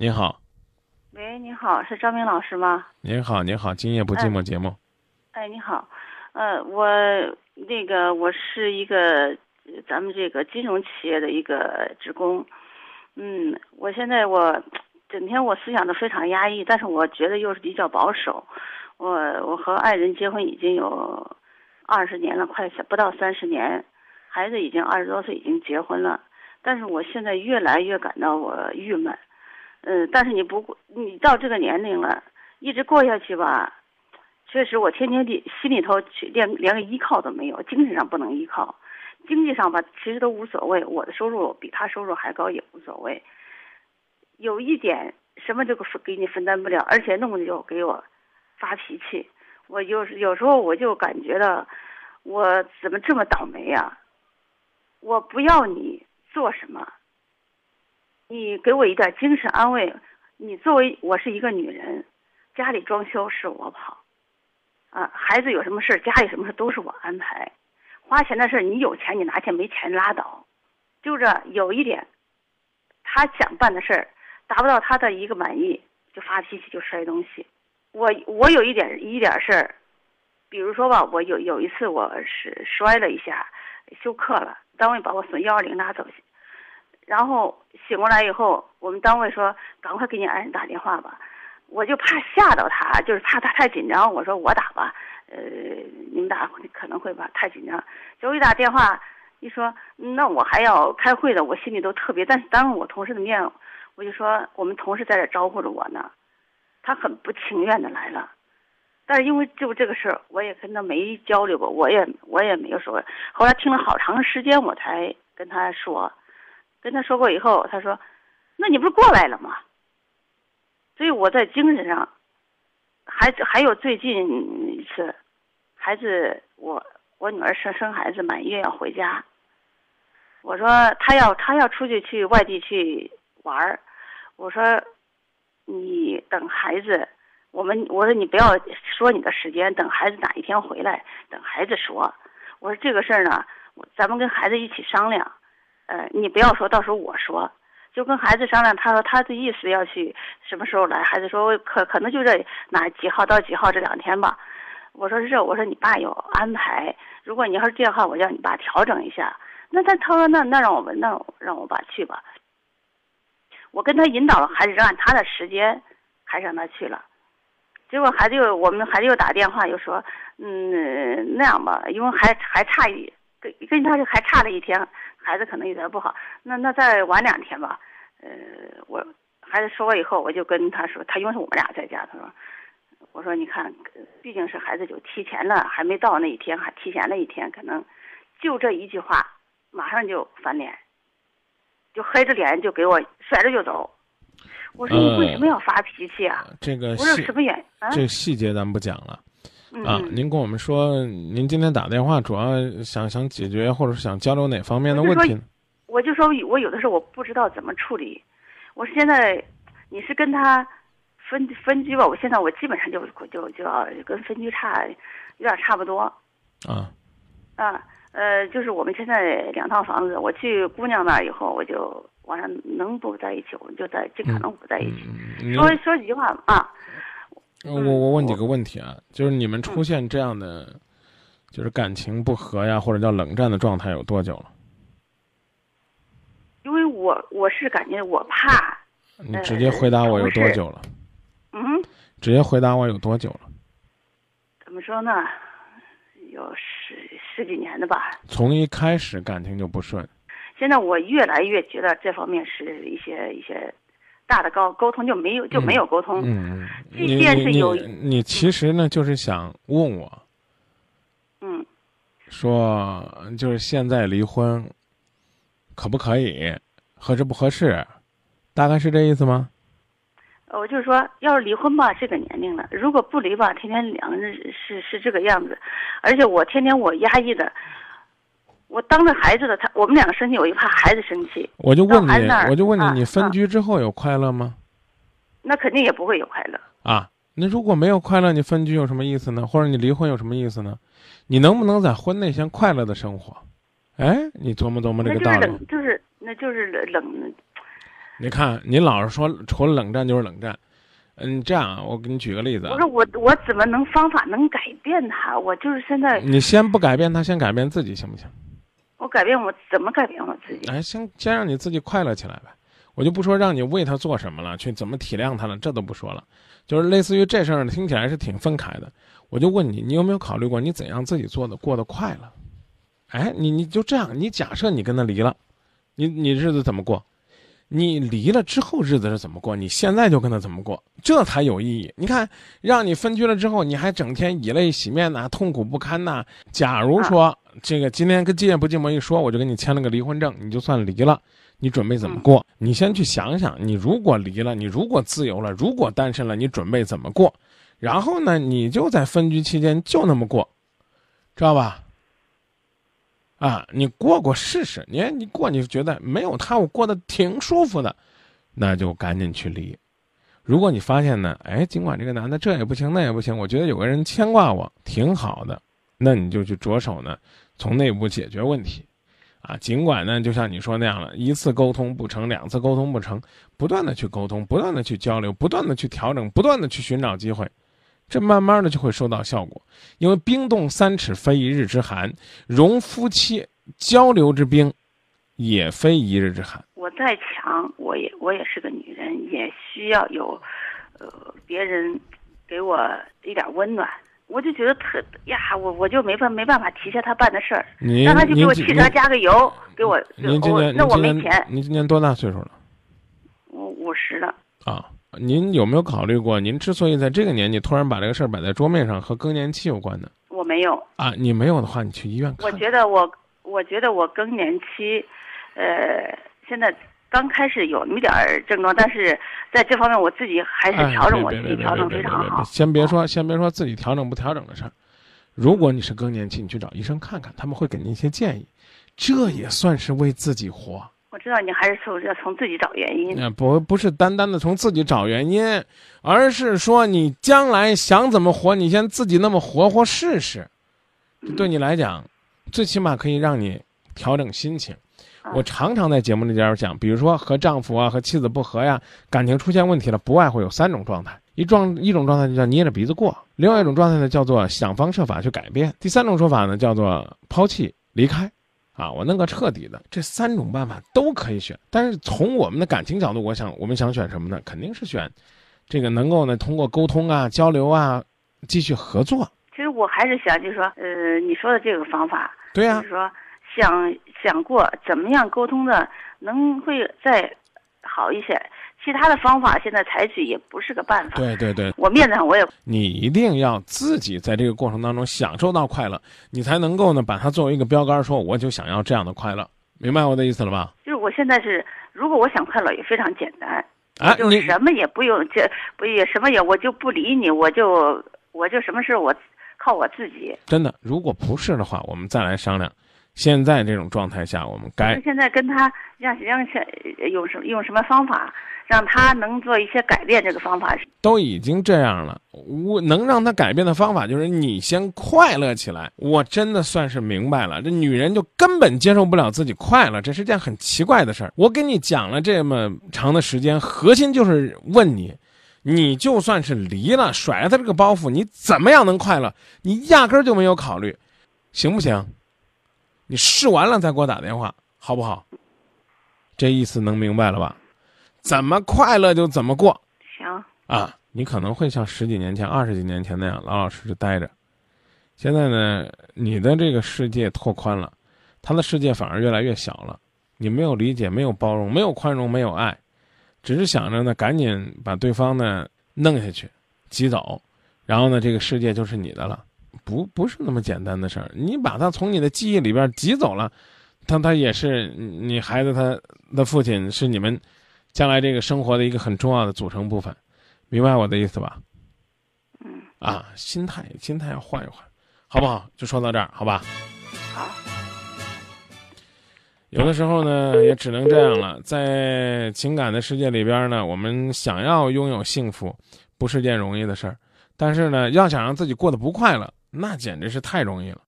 您好。喂，您好，是张明老师吗？您好，您好，今夜不寂寞节目。哎，你好，我是一个咱们这个金融企业的一个职工，我现在整天我思想都非常压抑，但是我觉得又是比较保守。我和爱人结婚已经有20年了，快不到30年，孩子已经20多岁，已经结婚了，但是我现在越来越感到我郁闷。但是你到这个年龄了，一直过下去吧，确实我天天心里头连个依靠都没有，精神上不能依靠，经济上吧其实都无所谓，我的收入比他收入还高也无所谓。有一点什么就给你分担不了，而且弄得就给我发脾气，我有时候我就感觉到我怎么这么倒霉啊！我不要你做什么，你给我一点精神安慰。你作为我是一个女人，家里装修是我跑，孩子有什么事家里什么事都是我安排，花钱的事你有钱你拿钱，没钱拉倒。就这有一点，他想办的事达不到他的一个满意，就发脾气就摔东西。我有一点事儿，比如说吧，我有一次我是摔了一下，休克了，单位把我从120拉走，然后醒过来以后，我们单位说赶快给你爱人打电话吧，我就怕吓到他，就是怕他太紧张，我说我打吧，你们打可能会吧，太紧张。结果一打电话一说那我还要开会的，我心里都特别，但是当着我同事的面我就说我们同事在这招呼着我呢，他很不情愿的来了，但是因为就这个事儿，我也跟他没交流过，我也没有说。后来听了好长时间，我才跟他说过以后，他说：“那你不是过来了吗？”所以我在精神上，还有最近一次，孩子我女儿生孩子满月要回家，我说她要出去外地去玩儿，我说你等孩子，我说你不要说你的时间，等孩子哪一天回来，等孩子说。我说这个事儿呢，咱们跟孩子一起商量，你不要说到时候我说，就跟孩子商量。他说他的意思要去什么时候来，孩子说可能就这哪几号到几号这2天吧。我说是这，我说你爸有安排，如果你要是这样的话，我叫你爸调整一下。那他说那让我爸去吧。我跟他引导了，孩子按他的时间，还是让他去了。结果我们孩子又打电话又说，那样吧，因为还差跟他还差了1天，孩子可能有点不好，那再晚2天吧。我孩子说过以后，我就跟他说，他因为是我们俩在家，他说，我说你看，毕竟是孩子就提前了，还没到那一天，还提前了1天，可能就这一句话，马上就翻脸，就黑着脸就给我甩着就走。我说你为什么要发脾气啊？这个不是什么原因，这个细节咱们不讲了。您跟我们说，您今天打电话主要想解决或者想交流哪方面的问题呢？我就说我有的时候我不知道怎么处理。我现在你是跟他分居吧？我现在我基本上就要跟分居有点差不多。就是我们现在2套房子，我去姑娘那儿以后，我就晚上能不在一起，我们就在尽可能不在一起。说几句话啊。我问几个问题啊，就是你们出现这样的，就是感情不和呀，或者叫冷战的状态有多久了？因为我是感觉我怕。你直接回答我有多久了？直接回答我有多久了？怎么说呢？有十几年的吧。从一开始感情就不顺。现在我越来越觉得这方面是一些。大的沟通就没有沟通，即便是有你其实呢就是想问我，说就是现在离婚可不可以，合适不合适，大概是这意思吗？我就是说，要是离婚吧，这个年龄了；如果不离吧，天天两个人是这个样子，而且我天天我压抑的。我当着孩子的我们两个生气，我就怕孩子生气。我就问你，你分居之后有快乐吗？那肯定也不会有快乐啊！那如果没有快乐，你分居有什么意思呢？或者你离婚有什么意思呢？你能不能在婚内先快乐的生活？哎，你琢磨琢磨这个道理。那就是冷。您看，您老是说除了冷战就是冷战，这样我给你举个例子。不是我怎么能方法能改变他？我就是现在。你先不改变他，先改变自己行不行？我改变我怎么改变我自己？哎，先让你自己快乐起来呗。我就不说让你为他做什么了，去怎么体谅他了，这都不说了。就是类似于这事儿，听起来是挺愤慨的。我就问你，你有没有考虑过你怎样自己过得快乐？哎，你就这样，你假设你跟他离了，你日子怎么过？你离了之后日子是怎么过？你现在就跟他怎么过，这才有意义。你看，让你分居了之后，你还整天以泪洗面呐，痛苦不堪呐。假如说这个今天跟寂不寂寞一说，我就给你签了个离婚证，你就算离了，你准备怎么过？你先去想想，你如果离了，你如果自由了，如果单身了，你准备怎么过？然后呢，你就在分居期间就那么过，知道吧？啊，你过试试，你过你觉得没有他我过得挺舒服的，那就赶紧去离。如果你发现呢，哎，尽管这个男的这也不行那也不行，我觉得有个人牵挂我挺好的，那你就去着手呢从内部解决问题。啊，尽管呢就像你说那样了，一次沟通不成，两次沟通不成，不断的去沟通，不断的去交流，不断的去调整，不断的去寻找机会。这慢慢的就会收到效果，因为冰冻3尺非一日之寒，容夫妻交流之冰，也非一日之寒。我再强，我也是个女人，也需要有，别人给我一点温暖。我就觉得特呀，我就没办法提下他办的事儿，让他去给我汽车加个油，给我。那我没钱。您今年多大岁数了？我50了。啊。您有没有考虑过，您之所以在这个年纪突然把这个事儿摆在桌面上，和更年期有关的？我没有啊，你没有的话，你去医院看。我觉得我更年期，现在刚开始有一点症状，但是在这方面我自己还是调整我自己，调整非常好。先别说自己调整不调整的事儿，如果你是更年期，你去找医生看看，他们会给您一些建议，这也算是为自己活。我知道你还是从自己找原因，不是单单的从自己找原因，而是说你将来想怎么活，你先自己那么活试试。对你来讲，最起码可以让你调整心情。我常常在节目里边讲，比如说和丈夫啊、和妻子不和呀，感情出现问题了，不外乎有3种状态。一种状态就叫捏着鼻子过，另外一种状态呢叫做想方设法去改变，第3种说法呢叫做抛弃离开。啊，我弄个彻底的，这3种办法都可以选，但是从我们的感情角度，我们想选什么呢？肯定是选这个能够呢通过沟通啊、交流啊继续合作。其实我还是想就是说，你说的这个方法，对呀、啊，就是说想过怎么样沟通的能会再好一些，其他的方法现在采取也不是个办法。对，我面子上我也，你一定要自己在这个过程当中享受到快乐，你才能够呢把它作为一个标杆，说我就想要这样的快乐，明白我的意思了吧？就是我现在是，如果我想快乐也非常简单，啊，就什么也不用，我就不理你，我就什么事我靠我自己。真的，如果不是的话，我们再来商量。现在这种状态下，我们该现在跟他让用什么方法，让他能做一些改变。这个方法都已经这样了，我能让他改变的方法就是你先快乐起来。我真的算是明白了，这女人就根本接受不了自己快乐，这是件很奇怪的事儿。我给你讲了这么长的时间，核心就是问你，你就算是离了，甩了他这个包袱，你怎么样能快乐？你压根儿就没有考虑，行不行？你试完了再给我打电话，好不好？这意思能明白了吧？怎么快乐就怎么过。行啊，你可能会像十几年前、20几年前那样老老实实待着。现在呢，你的这个世界拓宽了，他的世界反而越来越小了。你没有理解，没有包容，没有宽容，没有爱，只是想着呢，赶紧把对方呢弄下去，挤走，然后呢，这个世界就是你的了。不是那么简单的事儿，你把他从你的记忆里边挤走了，他也是你孩子，他的父亲是你们将来这个生活的一个很重要的组成部分，明白我的意思吧？嗯。啊，心态要换一换，好不好？就说到这儿，好吧？好。有的时候呢，也只能这样了。在情感的世界里边呢，我们想要拥有幸福，不是件容易的事儿。但是呢，要想让自己过得不快乐，那简直是太容易了。